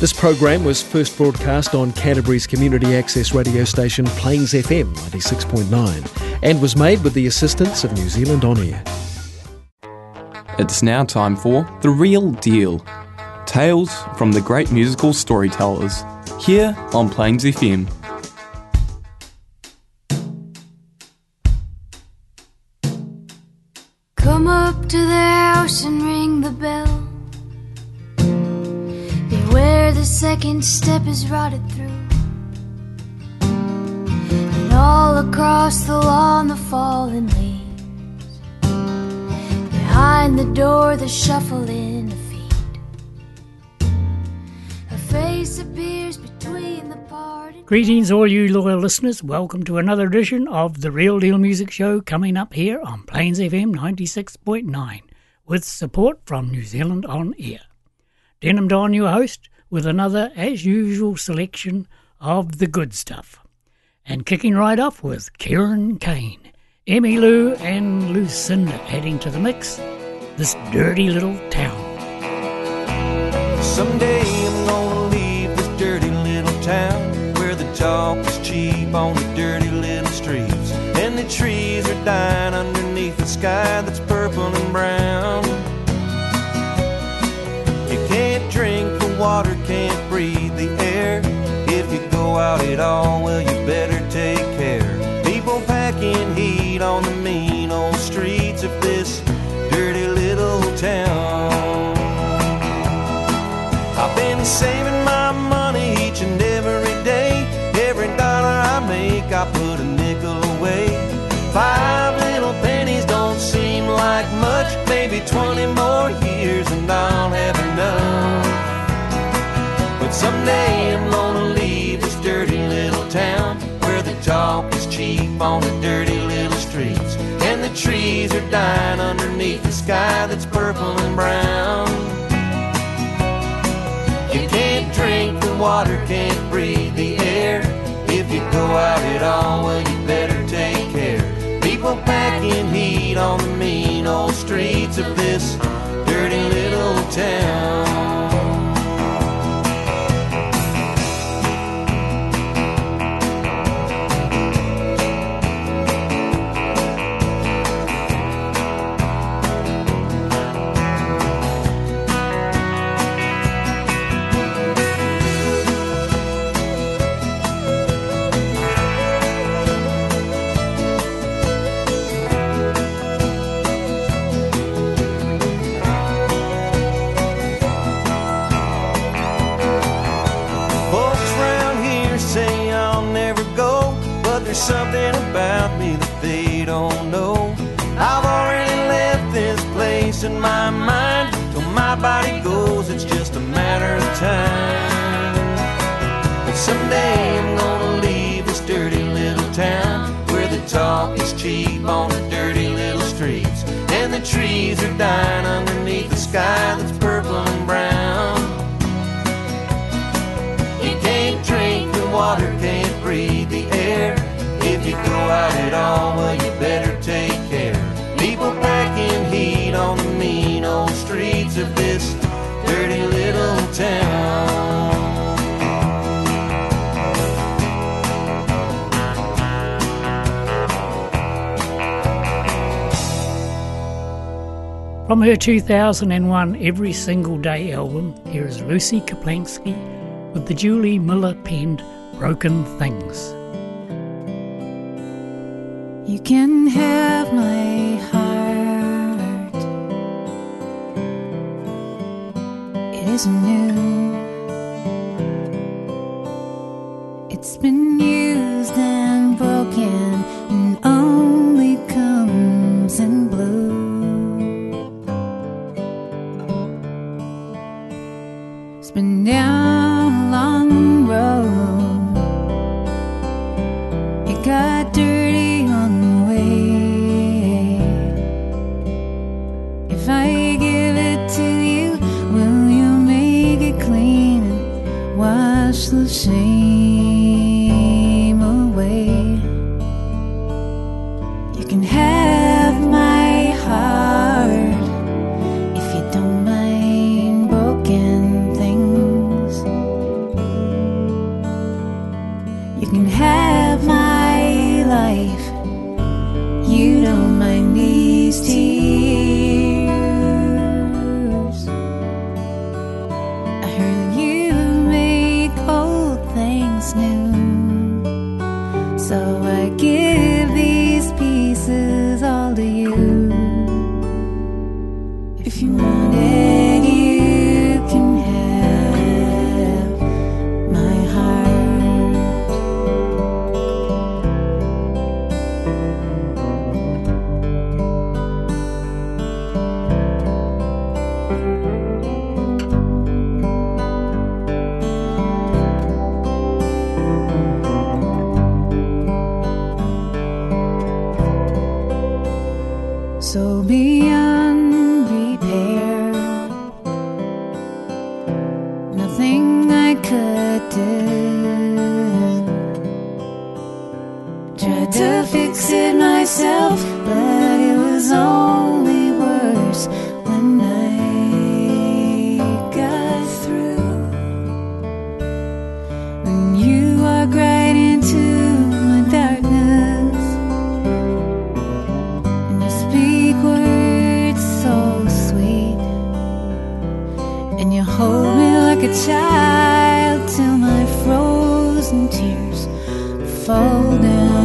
This program was first broadcast on Canterbury's community access radio station Plains FM 96.9 and was made with the assistance of New Zealand On Air. It's now time for The Real Deal, tales from the great musical storytellers, here on Plains FM. Come up to the house and ring the bell. Beware the second step is rotted through. And all across the lawn the fallen leaves. Behind the door the shuffling of feet. Her face appears between the parted. Greetings all you loyal listeners. Welcome to another edition of The Real Deal Music Show, coming up here on Plains FM 96.9 with support from New Zealand On Air. Denham Don, your host, with another, as usual, selection of the good stuff. And kicking right off with Kieran Kane, Emmy Lou and Lucinda adding to the mix, This Dirty Little Town. Someday I'm gonna leave this dirty little town, where the talk is cheap on the dirty little streets, and the trees are dying underneath the sky that's purple and brown. Can't drink the water, can't breathe the air. If you go out at all, well, you better take care. People packing heat on the mean old streets of this dirty little town. I've been saving my money each and every day. Every dollar I make, I put a nickel away. 5 little pennies don't seem like much. Maybe 20 more years and I'll have enough. But someday I'm gonna leave this dirty little town, where the talk is cheap on the dirty little streets, and the trees are dying underneath the sky that's purple and brown. You can't drink the water, can't breathe the air. If you go out at all, well, you better take care. People packing heat on the mean old streets of this dirty little town. Something about me that they don't know. I've already left this place in my mind. Till my body goes, it's just a matter of time. But someday I'm gonna leave this dirty little town, where the talk is cheap on the dirty little streets, and the trees are dying underneath the sky that's purple and brown. You can't drink the water, can't breathe the air. If you go out at all, well, you better take care. People packing heat on the mean old streets of this dirty little town. From her 2001 Every Single Day album, here is Lucy Kaplansky with the Julie Miller penned Broken Things. You can have my heart. It isn't new. It's been used and broken and only comes in blue. It's been down a long road. It got dirty. The shame away. You can have my heart if you don't mind broken things. couldn't. Tried to fix it myself, but it was only worse when I got through. When you walk right into my darkness and you speak words so sweet, and you hold me like a child till my frozen tears fall down.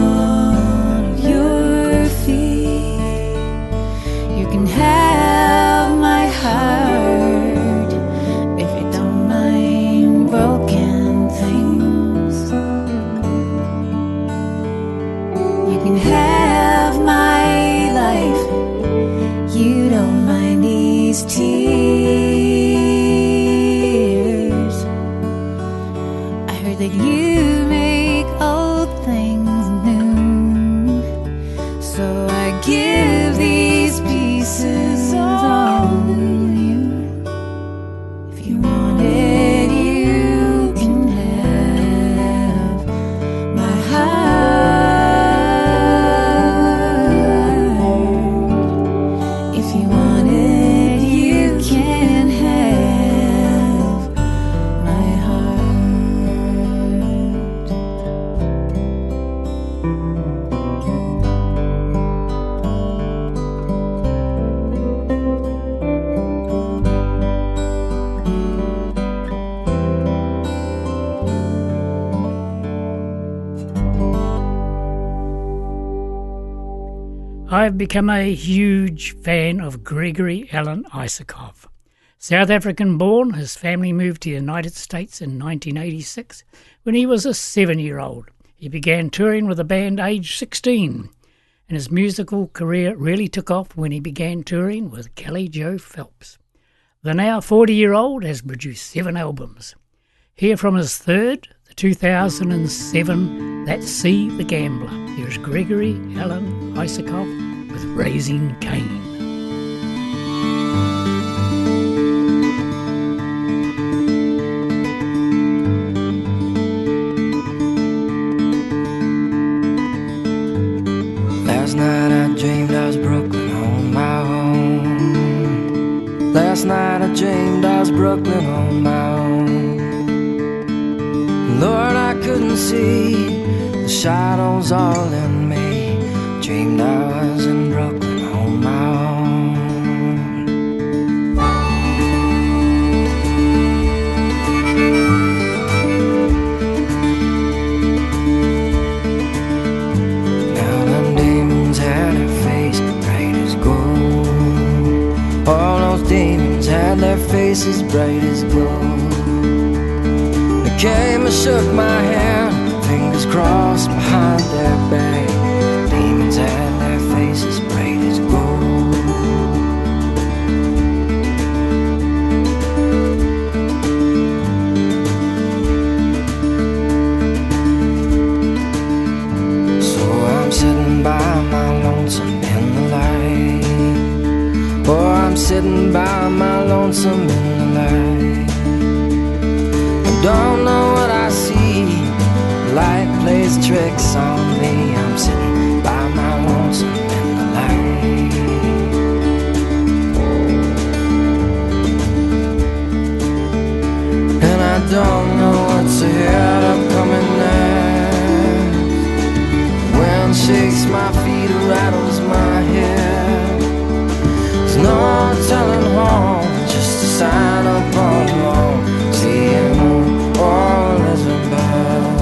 I've become a huge fan of Gregory Alan Isakov. South African-born, his family moved to the United States in 1986 when he was a 7-year-old. He began touring with a band aged 16, and his musical career really took off when he began touring with Kelly Joe Phelps. The now 40-year-old has produced 7 albums. Hear from his third, the 2007 Let's See the Gambler. Here's Gregory Alan Isakov with Raising Cain. Last night I dreamed I was Brooklyn on my own. Last night I dreamed I was Brooklyn on my own. Lord, I couldn't see the shadows all in me. Dreamed I was in Brooklyn on my own. Now them demons had their face bright as gold. All those demons had their faces bright as gold. They came and shook my hand, fingers crossed behind their back. Had their faces bright as gold. So I'm sitting by my lonesome in the light. Oh, I'm sitting by my lonesome in the light. I don't know what I see. Light plays tricks on me. I'm sitting by my lonesome in the light. And I don't know what's ahead of coming next. Wind shakes my feet, rattles my head. There's no telling home, just a sign up on the wall. Seeing all is about.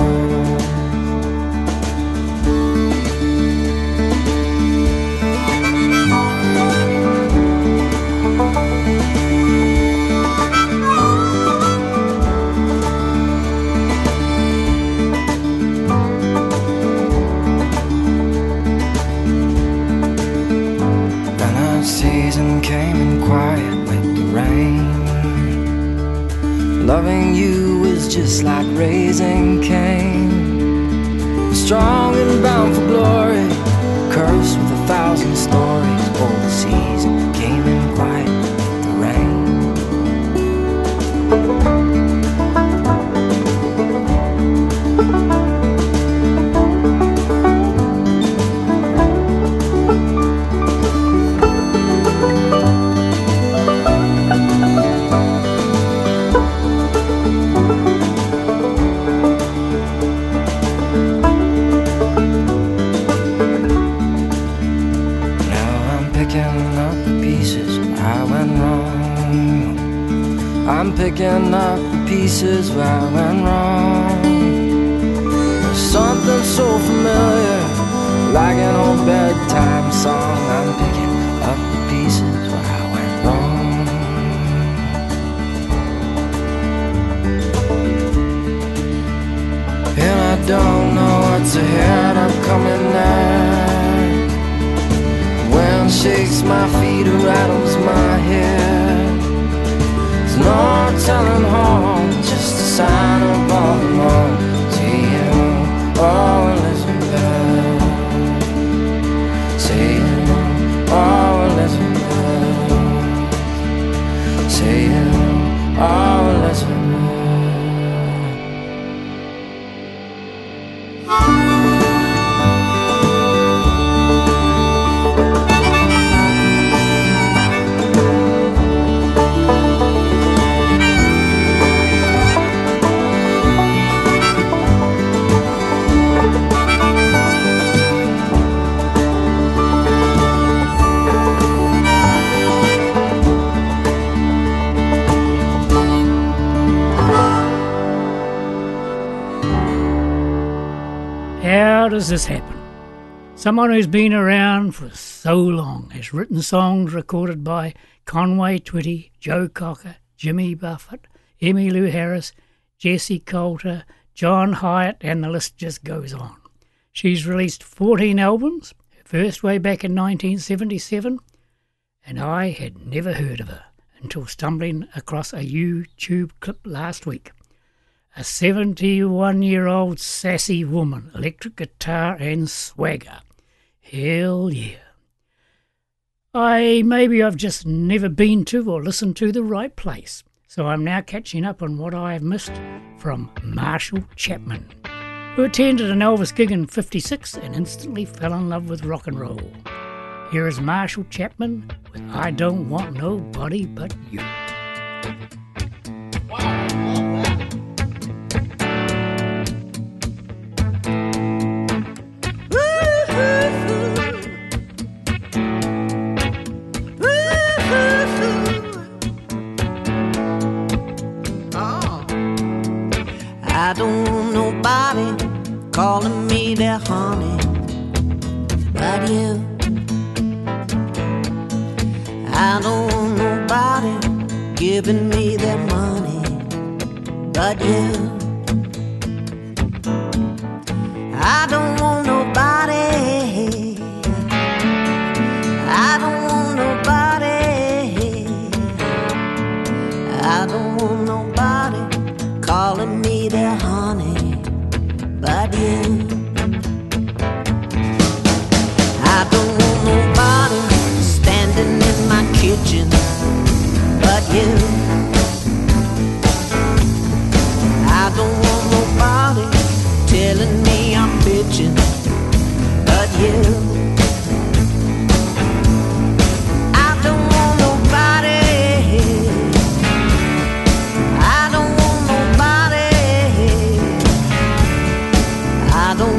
Loving you is just like raising Cain. Strong and bound for glory, cursed with 1,000 stories. Oh, the season came in quiet with the rain. picking up pieces where I went wrong. There's something so familiar, like an old bedtime song. I'm picking up the pieces where I went wrong. And I don't know what's ahead, I'm coming now. Wind shakes my feet or rattles my head. There's no telling home, just a sign of all along to you, all Elizabeth. Say you, all Elizabeth. Say you, all Elizabeth. How does this happen? Someone who's been around for so long has written songs recorded by Conway Twitty, Joe Cocker, Jimmy Buffett, Emmylou Harris, Jesse Coulter, John Hiatt, and the list just goes on. She's released 14 albums, her first way back in 1977, and I had never heard of her until stumbling across a YouTube clip last week. A 71-year-old sassy woman, electric guitar and swagger. Hell yeah. Maybe I've just never been to or listened to the right place, so I'm now catching up on what I've missed from Marshall Chapman, who attended an Elvis gig in '56 and instantly fell in love with rock and roll. Here is Marshall Chapman with I Don't Want Nobody But You. I don't want nobody calling me their honey but you. I don't want nobody giving me their money but you. I don't want nobody. I don't want nobody. I don't want nobody calling me their honey but you. I don't want nobody standing in my kitchen but you. I don't want nobody telling me I'm bitching but you. I don't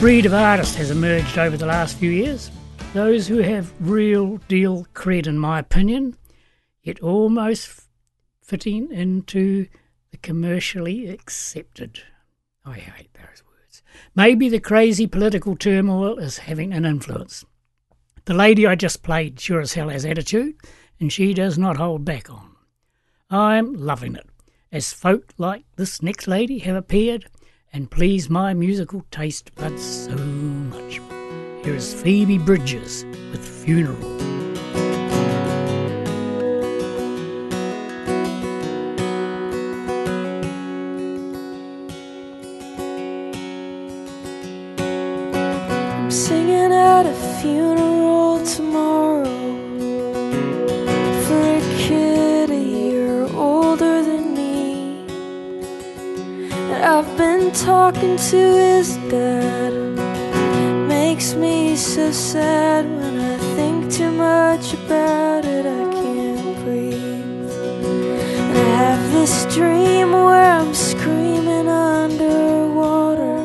breed of artist has emerged over the last few years. Those who have real deal cred, in my opinion, yet almost fitting into the commercially accepted. I hate those words. Maybe the crazy political turmoil is having an influence. The lady I just played sure as hell has attitude, and she does not hold back on. I'm loving it, as folk like this next lady have appeared and please my musical taste buds so much. Here is Phoebe Bridgers with Funeral. I'm singing at a funeral tomorrow. I've been talking to his dad. Makes me so sad when I think too much about it. I can't breathe. And I have this dream where I'm screaming underwater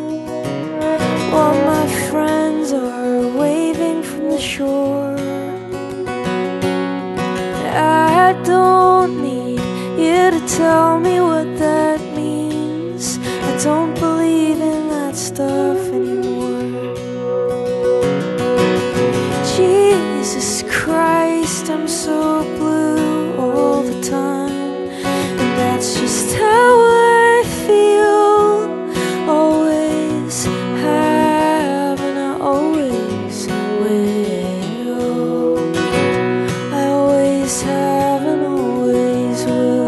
while my friends are waving from the shore. I don't need you to tell me what that means. I don't believe in that stuff anymore. Jesus Christ, I'm so blue all the time, and that's just how I feel. Always have, and I always will. I always have and always will.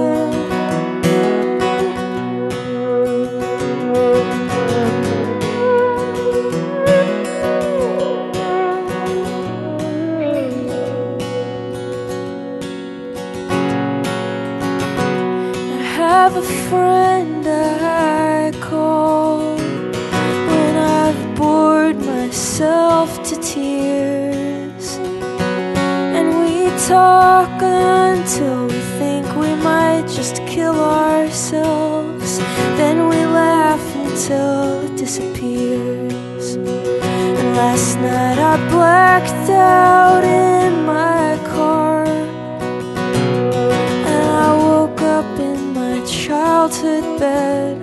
A friend I call when I've bored myself to tears, and we talk until we think we might just kill ourselves. Then we laugh until it disappears. And last night I blacked out in my car, and I woke up in childhood bed,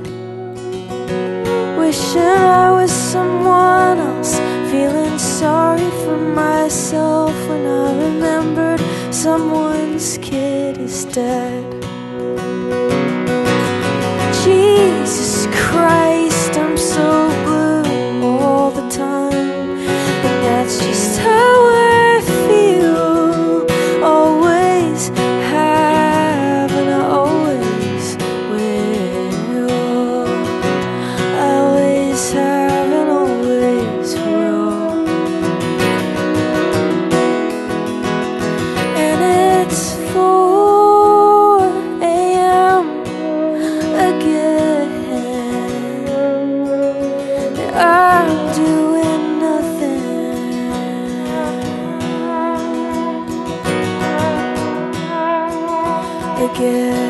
wishing I was someone else, feeling sorry for myself when I remembered someone's kid is dead. Jesus Christ, I'm so blue all the time, and that's just how I feel. Always have, and I always will. I always have and always will. And it's 4 a.m. again, and I'm doing nothing again.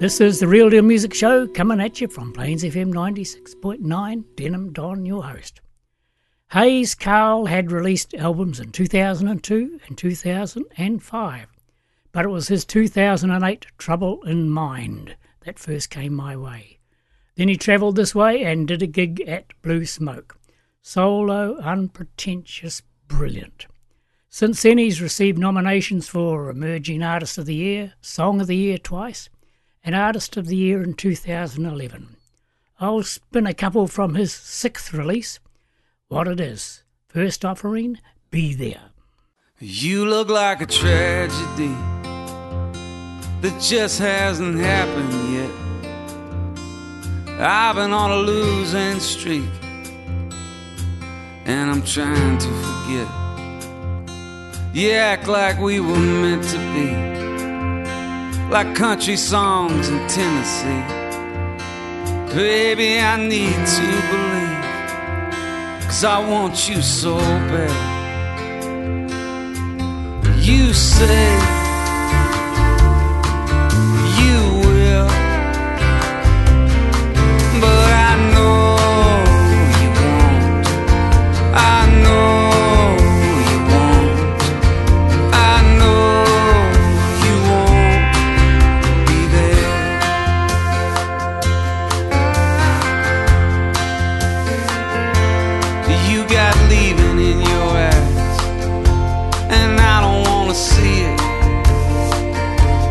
This is The Real Deal Music Show, coming at you from Plains FM 96.9, Denham Don, your host. Hayes Carl had released albums in 2002 and 2005, but it was his 2008 Trouble in Mind that first came my way. Then he travelled this way and did a gig at Blue Smoke. Solo, unpretentious, brilliant. Since then he's received nominations for Emerging Artist of the Year, Song of the Year twice, and Artist of the Year in 2011. I'll spin a couple from his 6th release, What It Is. First offering, Be There. You look like a tragedy that just hasn't happened yet. I've been on a losing streak, and I'm trying to forget. You act like we were meant to be, like country songs in Tennessee. Baby, I need to believe, 'cause I want you so bad. You say you will, but I know you won't. I know.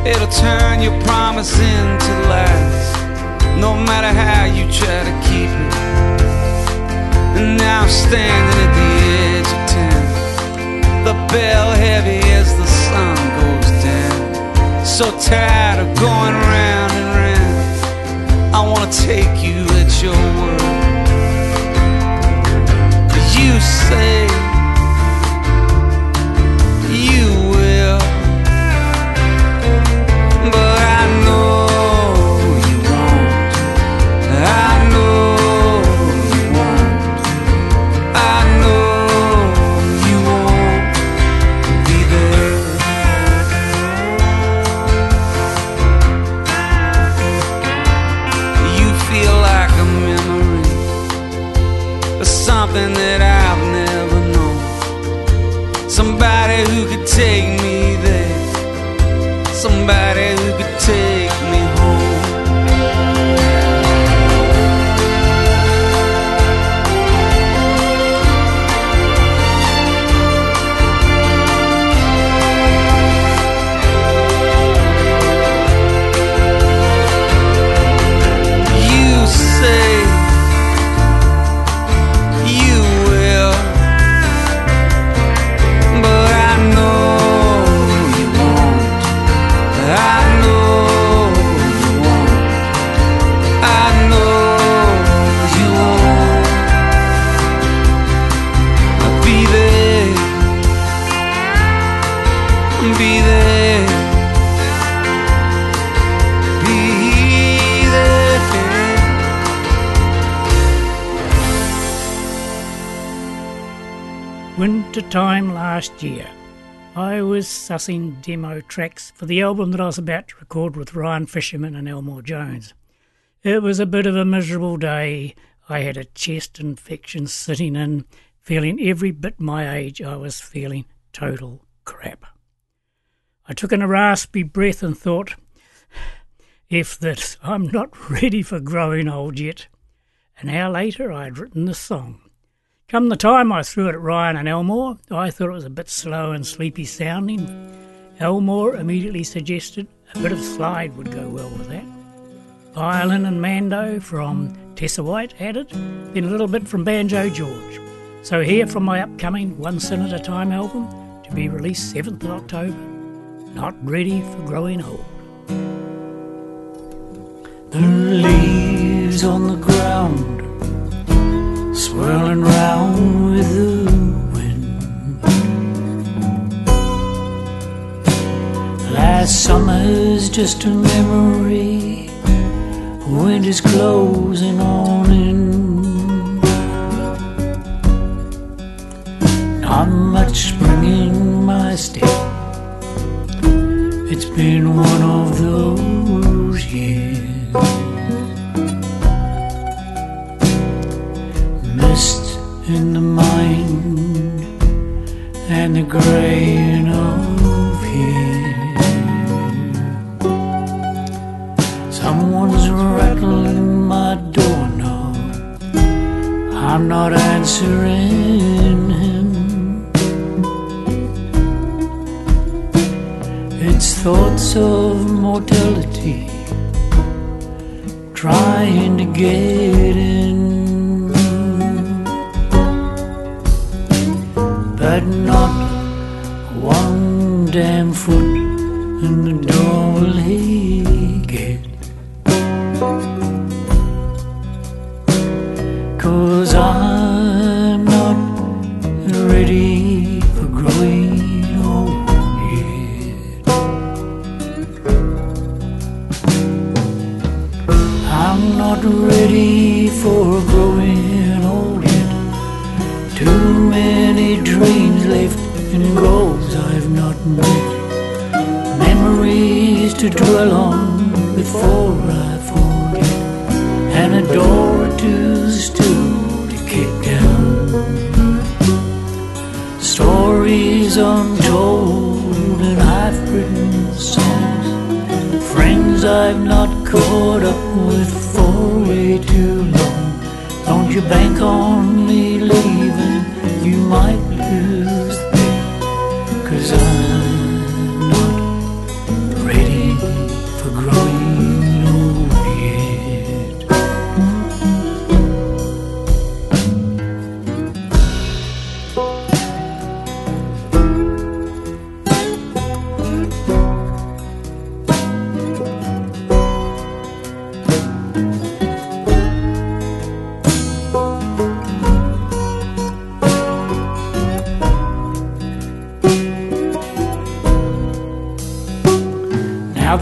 It'll turn your promise into lies, no matter how you try to keep it. And now I'm standing at the edge of town, the bell heavy as the sun goes down. So tired of going round and round, I wanna take you at your word. You say you will, but I know you won't. I know you won't. I know you won't be there. You feel like a memory of something that I've never known. Somebody who could take me there, somebody who could take me home. You say you will, but I know. Winter time last year, I was sussing demo tracks for the album that I was about to record with Ryan Fisherman and Elmore Jones. It was a bit of a miserable day. I had a chest infection sitting in, feeling every bit my age. I was feeling total crap. I took in a raspy breath and thought, F this, I'm not ready for growing old yet. An hour later, I had written this song. Come the time I threw it at Ryan and Elmore, I thought it was a bit slow and sleepy sounding. Elmore immediately suggested a bit of slide would go well with that. Violin and Mando from Tessa White added, then a little bit from Banjo George. So here from my upcoming One Sin at a Time album, to be released 7th of October, Not Ready for Growing Old. The leaves on the ground, swirling round with the wind. Last summer's just a memory, winter's closing on in. Not much spring in my step, it's been one of those years. Mist in the mind and the graying of here. Someone's rattling my doorknob, I'm not answering him. It's thoughts of mortality trying to get in, but not one damn foot in the door will he get. 'Cause I'm not ready for growing old. I'm not ready for growing old yet. Too many dreams left and goals I've not met. Memories to dwell on before I forget, and a door or two still to kick down. Stories untold and I've written songs. Friends I've not caught up with for way too long. Don't you bank on me leaving, you might lose me, 'cause I'm not ready for growing old yet.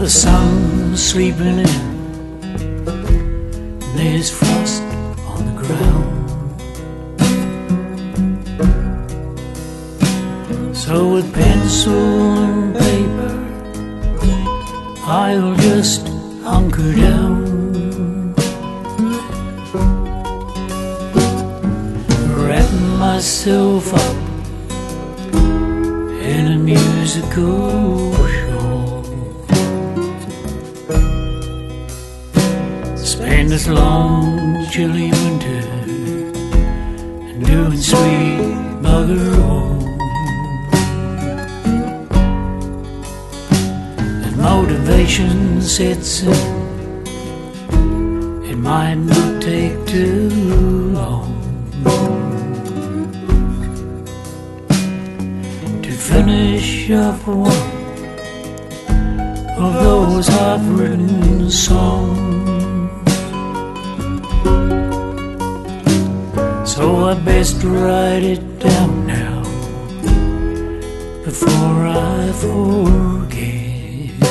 The sun's sleeping in, there's frost on the ground. So with pencil and paper I'll just hunker down. Wrap myself up in a musical this long chilly winter and doing sweet bugger all. And motivation sets in, it might not take too long to finish up one of those I've written songs. So I best write it down now before I forget.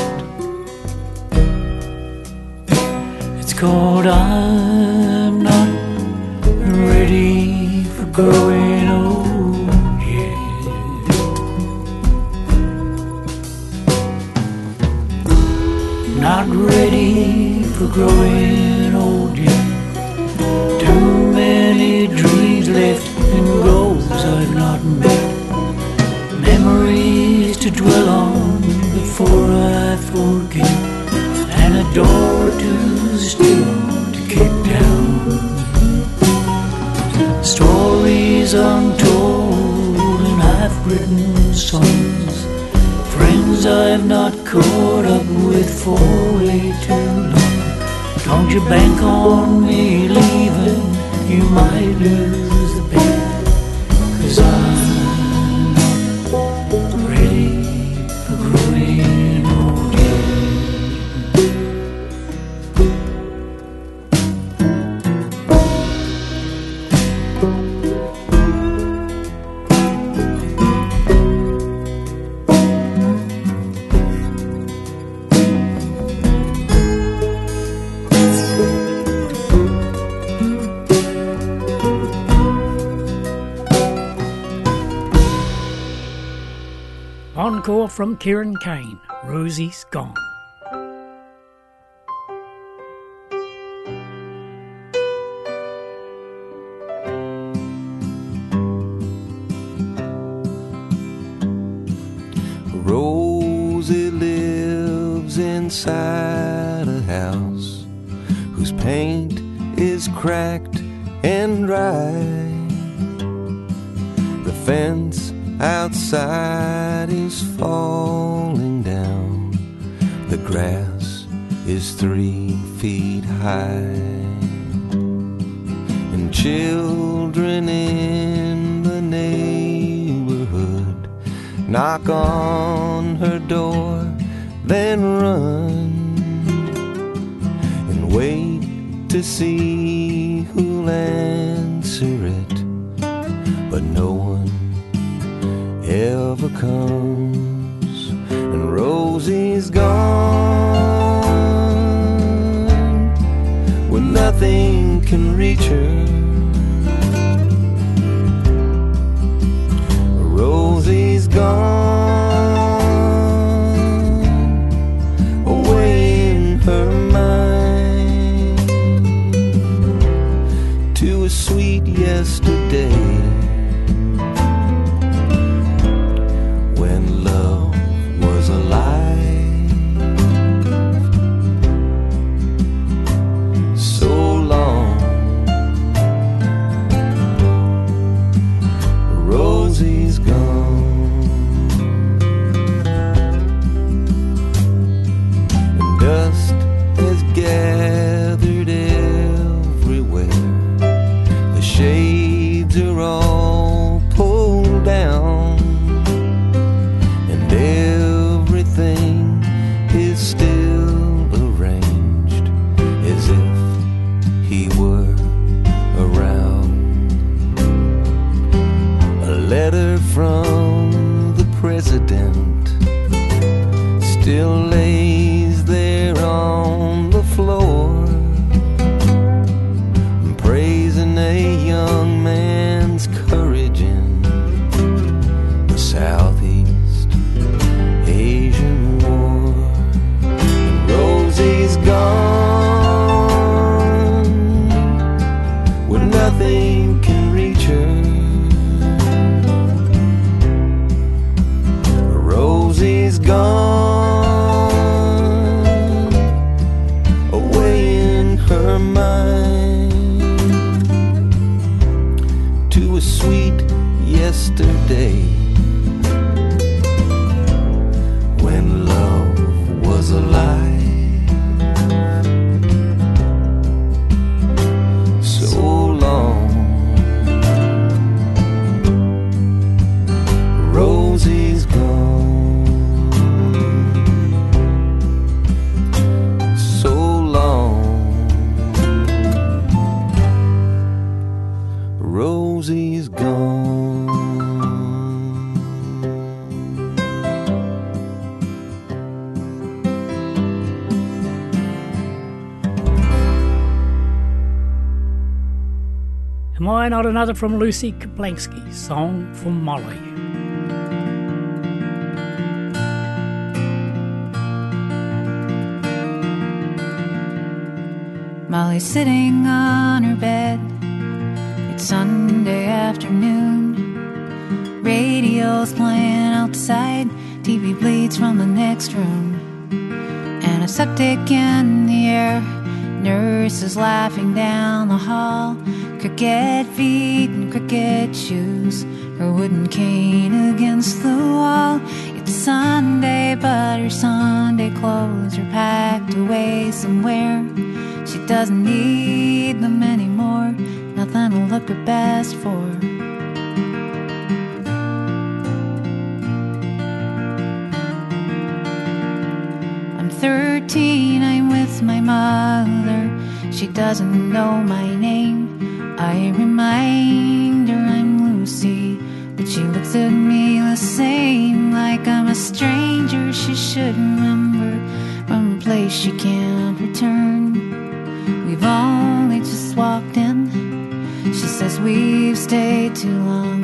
It's called I'm Not Ready for Growing Old Yet. Not ready for growing old yet. Dreams left and goals I've not met. Memories to dwell on before I forget, and a door to still to kick down. Stories untold and I've written songs. Friends I've not caught up with for way too long. Don't you bank on me leaving, you might lose the bed, 'cause I'm not ready for growing old yet. Encore from Kieran Kane, Rosie's Gone. Rosie lives inside a house whose paint is cracked and dry. The fence outside is falling down. The grass is 3 feet high, and children in the neighborhood knock on her door, then run and wait to see who'll answer it, but no one ever comes, and Rosie's gone with nothing can reach her. Rosie's gone away in her mind to a sweet yesterday. Why not another from Lucy Kaplansky, Song for Molly. Molly's sitting on her bed. It's Sunday afternoon. Radio's playing outside. TV bleeds from the next room. Antiseptic in the air. Nurse is laughing down the hall. Cricket feet and cricket shoes, her wooden cane against the wall. It's Sunday, but her Sunday clothes are packed away somewhere. She doesn't need them anymore, nothing will look her best for. I'm 13, I'm with my mother, she doesn't know my name. I remind her I'm Lucy, but she looks at me the same, like I'm a stranger she should remember, from a place she can't return. We've only just walked in. She says we've stayed too long,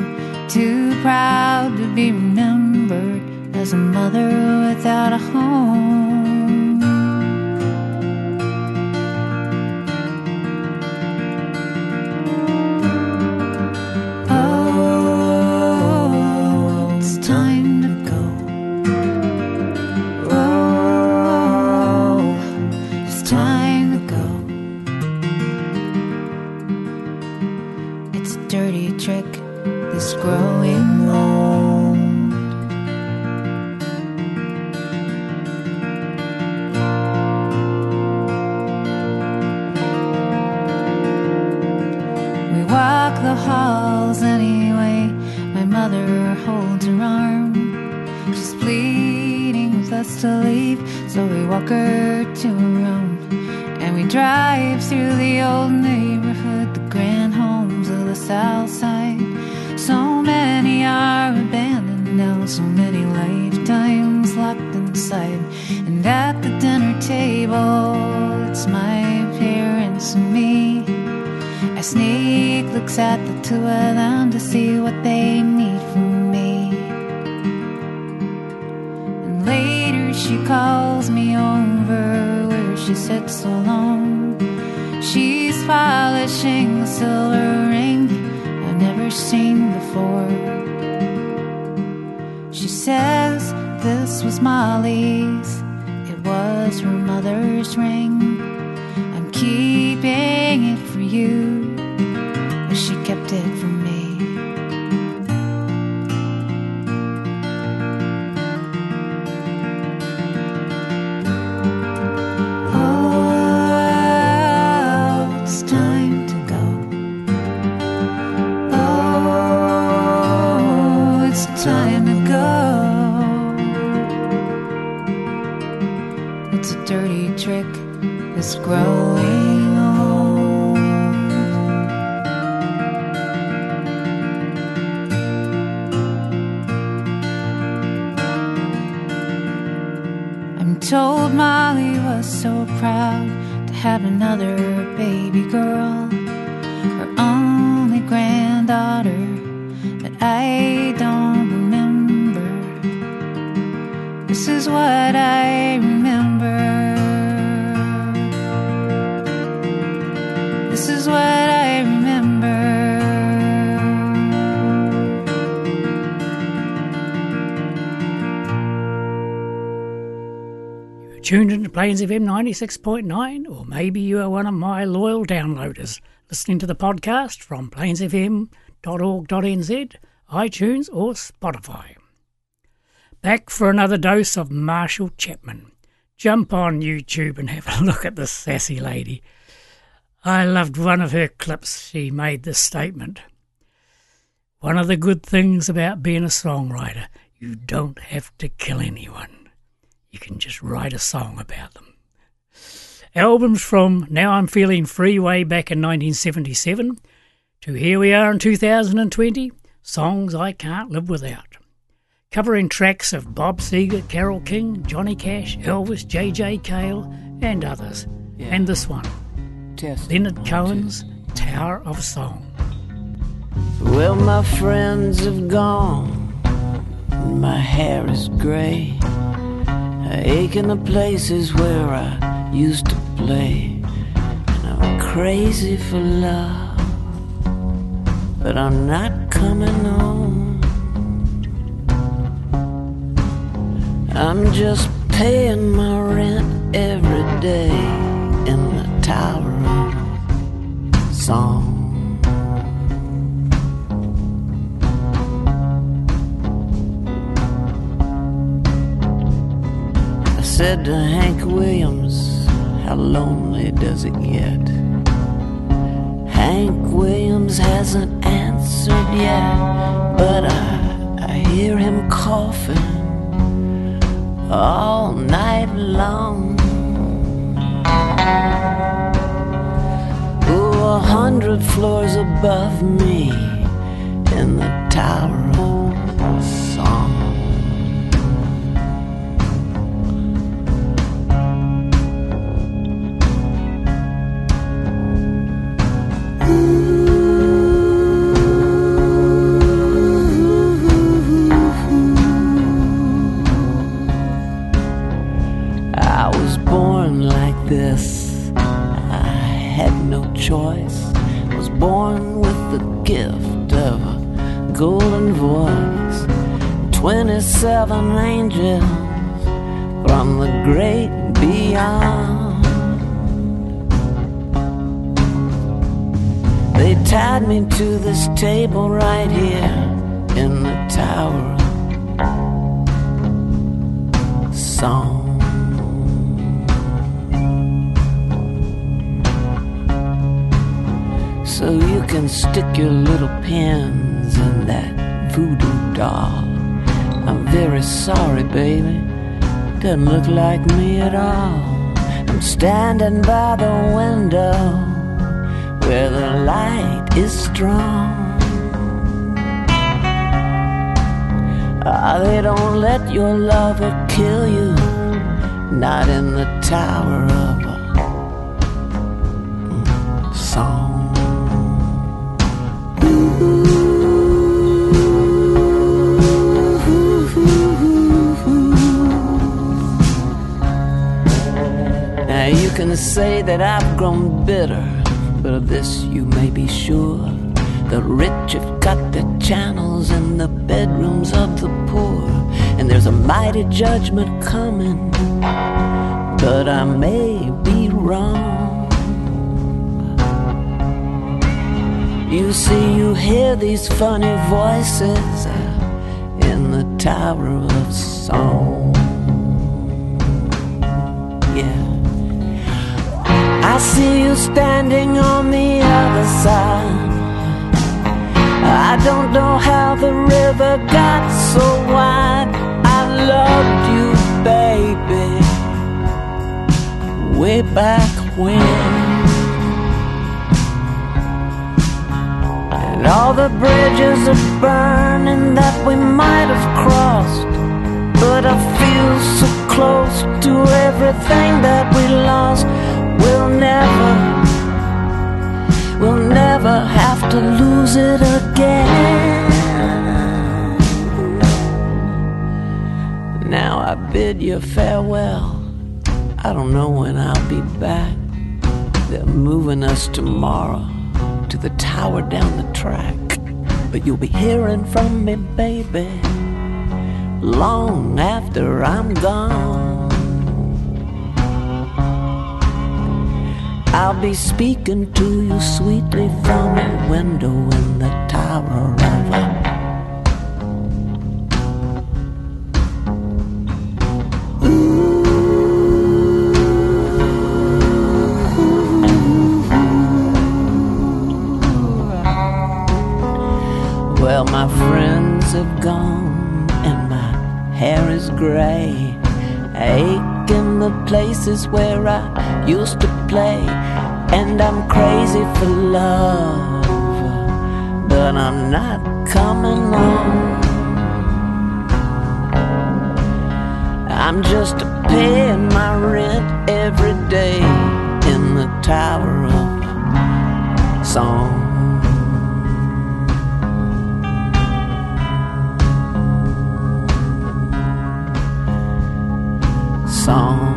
too proud to be remembered as a mother without a home. It's my parents eyes on me. A sneak looks at the two of them to see what they need from me. And later she calls me over where she sits alone. She's polishing a silver ring I've never seen before. She says this was Molly's, it was her mother's ring. I'm keeping it for you. She kept it from me. Oh, it's time to go. Oh, it's time to go. It's a dirty trick that's growing. Told Molly was so proud to have another baby girl, her only granddaughter, but I don't remember. This is what I remember. This is what I tuned into Plains FM 96.9, or maybe you are one of my loyal downloaders, listening to the podcast from plainsfm.org.nz, iTunes or Spotify. Back for another dose of Marshall Chapman. Jump on YouTube and have a look at this sassy lady. I loved one of her clips. She made this statement. One of the good things about being a songwriter, you don't have to kill anyone. You can just write a song about them. Albums from Now I'm Feeling Free way back in 1977 to Here We Are in 2020, Songs I Can't Live Without. Covering tracks of Bob Seger, Carole King, Johnny Cash, Elvis, JJ Cale and others. Yeah. And this one, Test. Leonard Cohen's Test. Tower of Song. Well, my friends have gone, my hair is grey. I ache in the places where I used to play. And I'm crazy for love, but I'm not coming home. I'm just paying my rent every day in the tower of song. I said to Hank Williams, how lonely does it get? Hank Williams hasn't answered yet, but I hear him coughing all night long. Oh, 100 floors above me in the tower of song. This, I had no choice. I was born with the gift of a golden voice. 27 angels from the great beyond. They tied me to this table right here in the tower of song. So you can stick your little pins in that voodoo doll. I'm very sorry, baby, doesn't look like me at all. I'm standing by the window where the light is strong. Ah, they don't let your lover kill you, not in the tower of a song. Now you can say that I've grown bitter, but of this you may be sure: the rich have got their channels in the bedrooms of the poor. And there's a mighty judgment coming, but I may be wrong. You see, you hear these funny voices in the Tower of Song. Yeah, I see you standing on the other side. I don't know how the river got so wide. I loved you, baby, way back when. And all the bridges are burning that we might have crossed, but I feel so close to everything that we lost. We'll never have to lose it again. Now I bid you farewell. I don't know when I'll be back. They're moving us tomorrow to the tower down the track. But you'll be hearing from me, baby, long after I'm gone. I'll be speaking to you sweetly from a window in the Tower of... Well, my friends have gone and my hair is gray. Ache in the places where I used to play. And I'm crazy for love, but I'm not coming on. I'm just paying my rent every day in the Tower of Song. Song.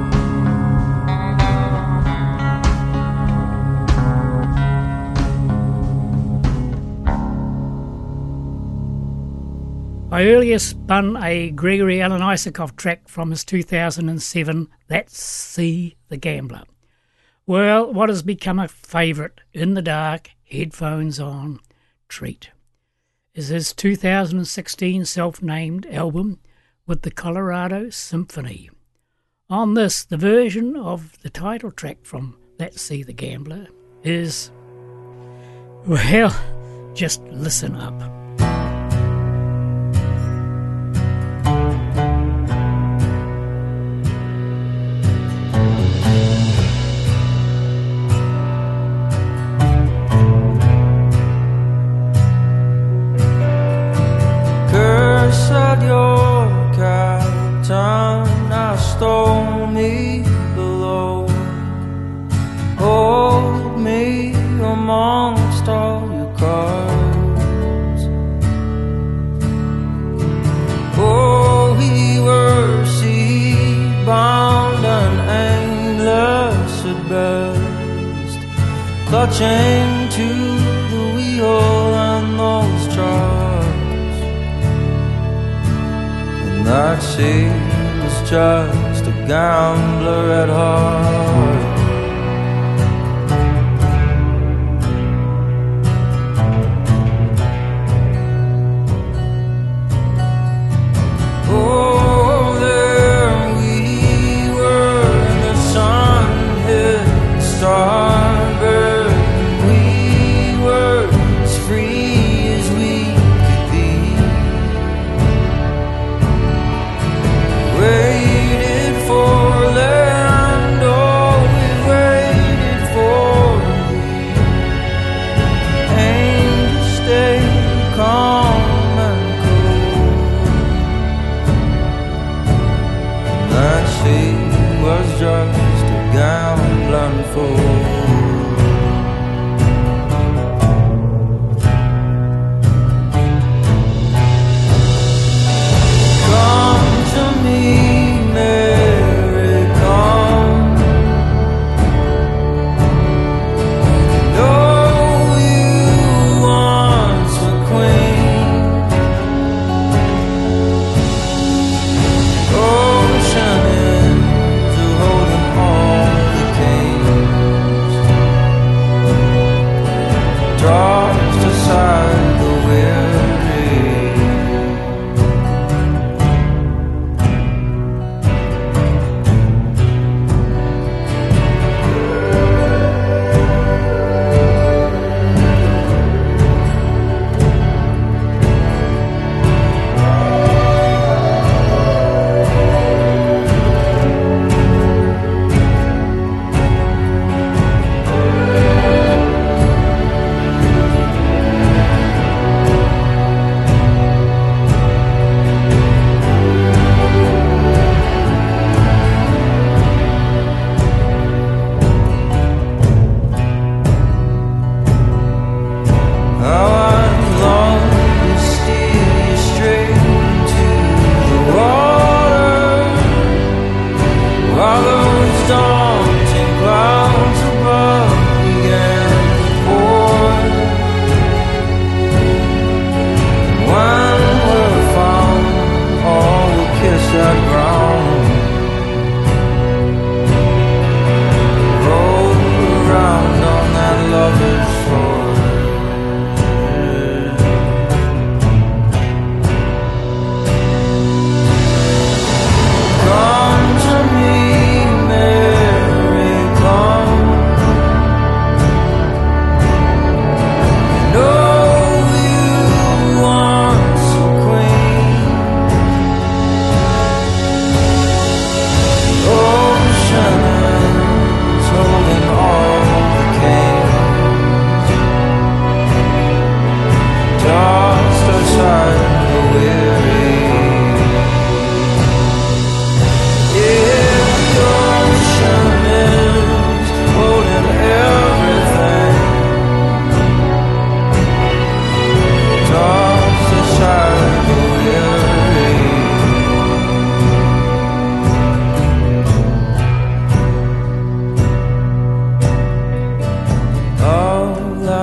I earlier spun a Gregory Alan Isakov track from his 2007 That's See the Gambler. Well, what has become a favourite in the dark, headphones on, treat is his 2016 self-named album with the Colorado Symphony. On this, the version of the title track from That's See the Gambler is, well, just listen up. Chained to the wheel and those charts, and that she was just a gambler at heart. Waited for land, oh, we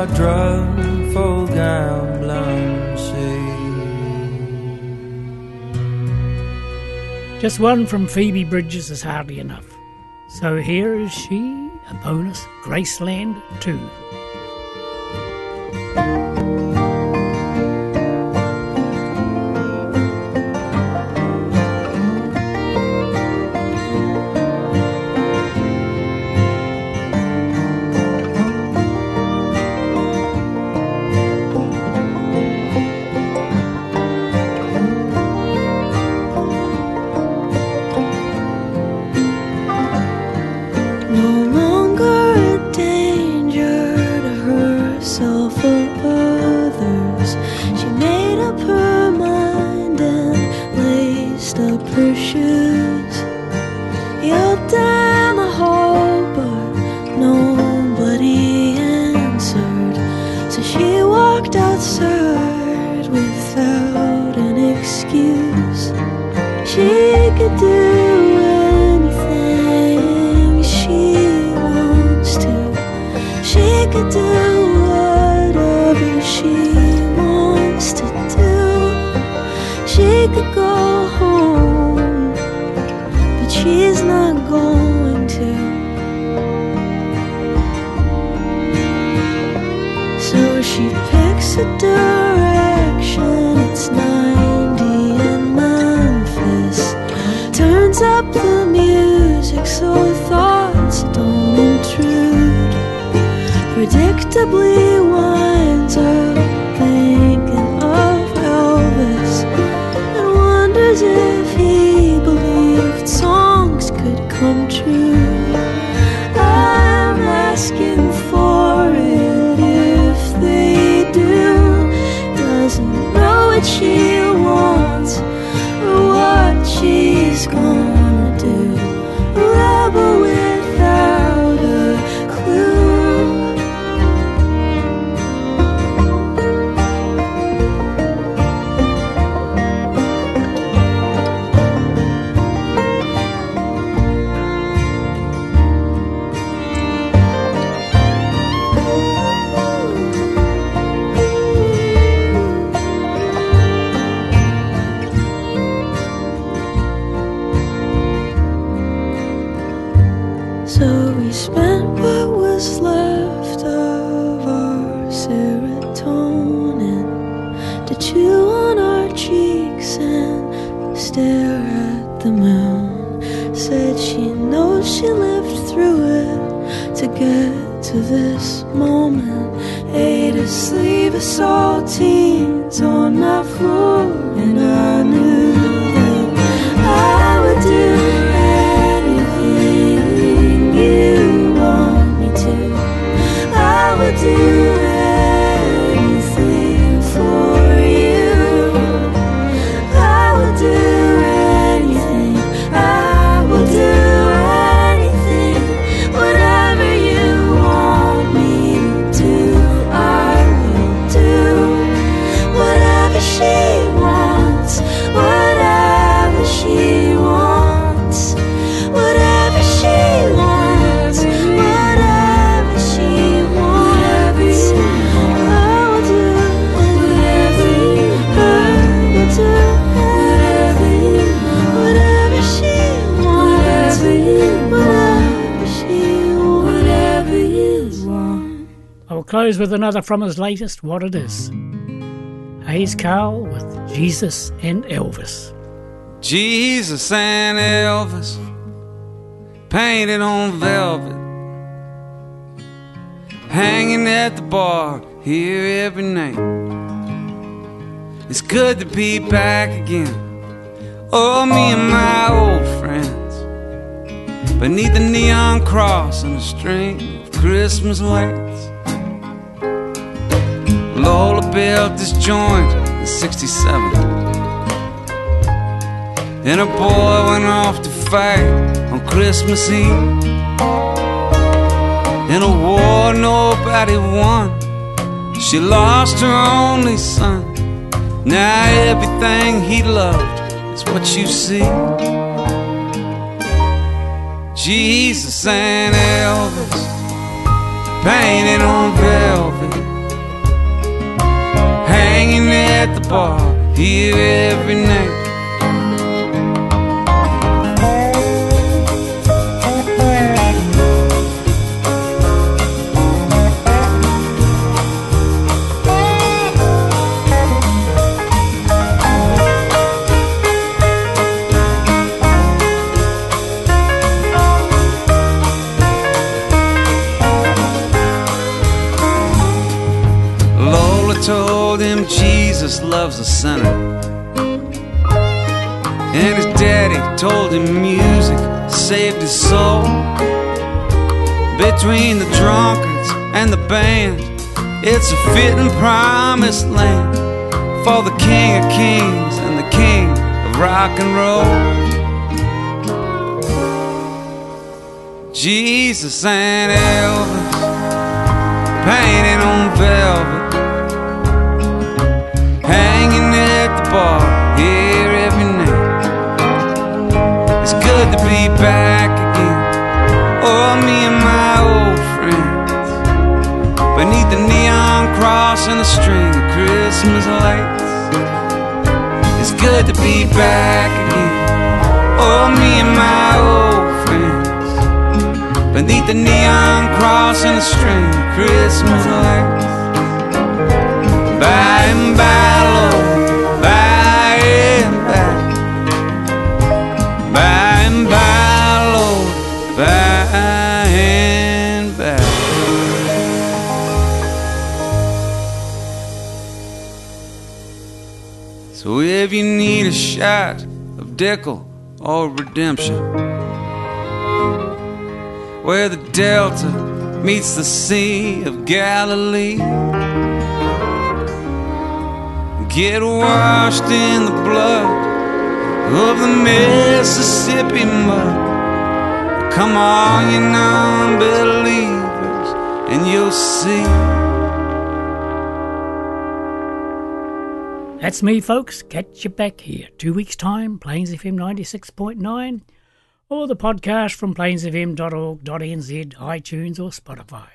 a drug for gambling sea. Just one from Phoebe Bridgers is hardly enough. So here is she, a bonus, Graceland 2. Close with another from his latest, What It Is. Hayes Carl with Jesus and Elvis. Jesus and Elvis, painted on velvet, hanging at the bar here every night. It's good to be back again, oh, me and my old friends, beneath the neon cross and a string of Christmas lights. Lola built this joint in 67, and a boy went off to fight on Christmas Eve, in a war nobody won. She lost her only son. Now everything he loved is what you see. Jesus and Elvis, painted on velvet, bar here every night. Loves a sinner, and his daddy told him music saved his soul. Between the drunkards and the band, it's a fitting promised land for the king of kings and the king of rock and roll. Jesus and Elvis painting on velvet, hanging at the bar here every night. It's good to be back again, oh, me and my old friends, beneath the neon cross and the string of Christmas lights. It's good to be back again, oh, me and my old friends, beneath the neon cross and the string of Christmas lights. By and by, Lord, by and by, Lord, by and by. So if you need a shot of Dickel or Redemption, where the Delta meets the Sea of Galilee, get washed in the blood of the Mississippi mud. Come on, you non-believers, and you'll see. That's me, folks. Catch you back here 2 weeks' time, Plains FM 96.9, or the podcast from plainsfm.org.nz, iTunes or Spotify.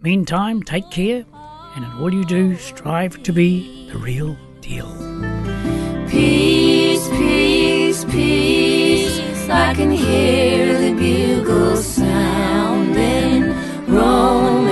Meantime, take care, and in all you do, strive to be the real deal. Peace, peace, peace, I can hear the bugle sounding. Rome.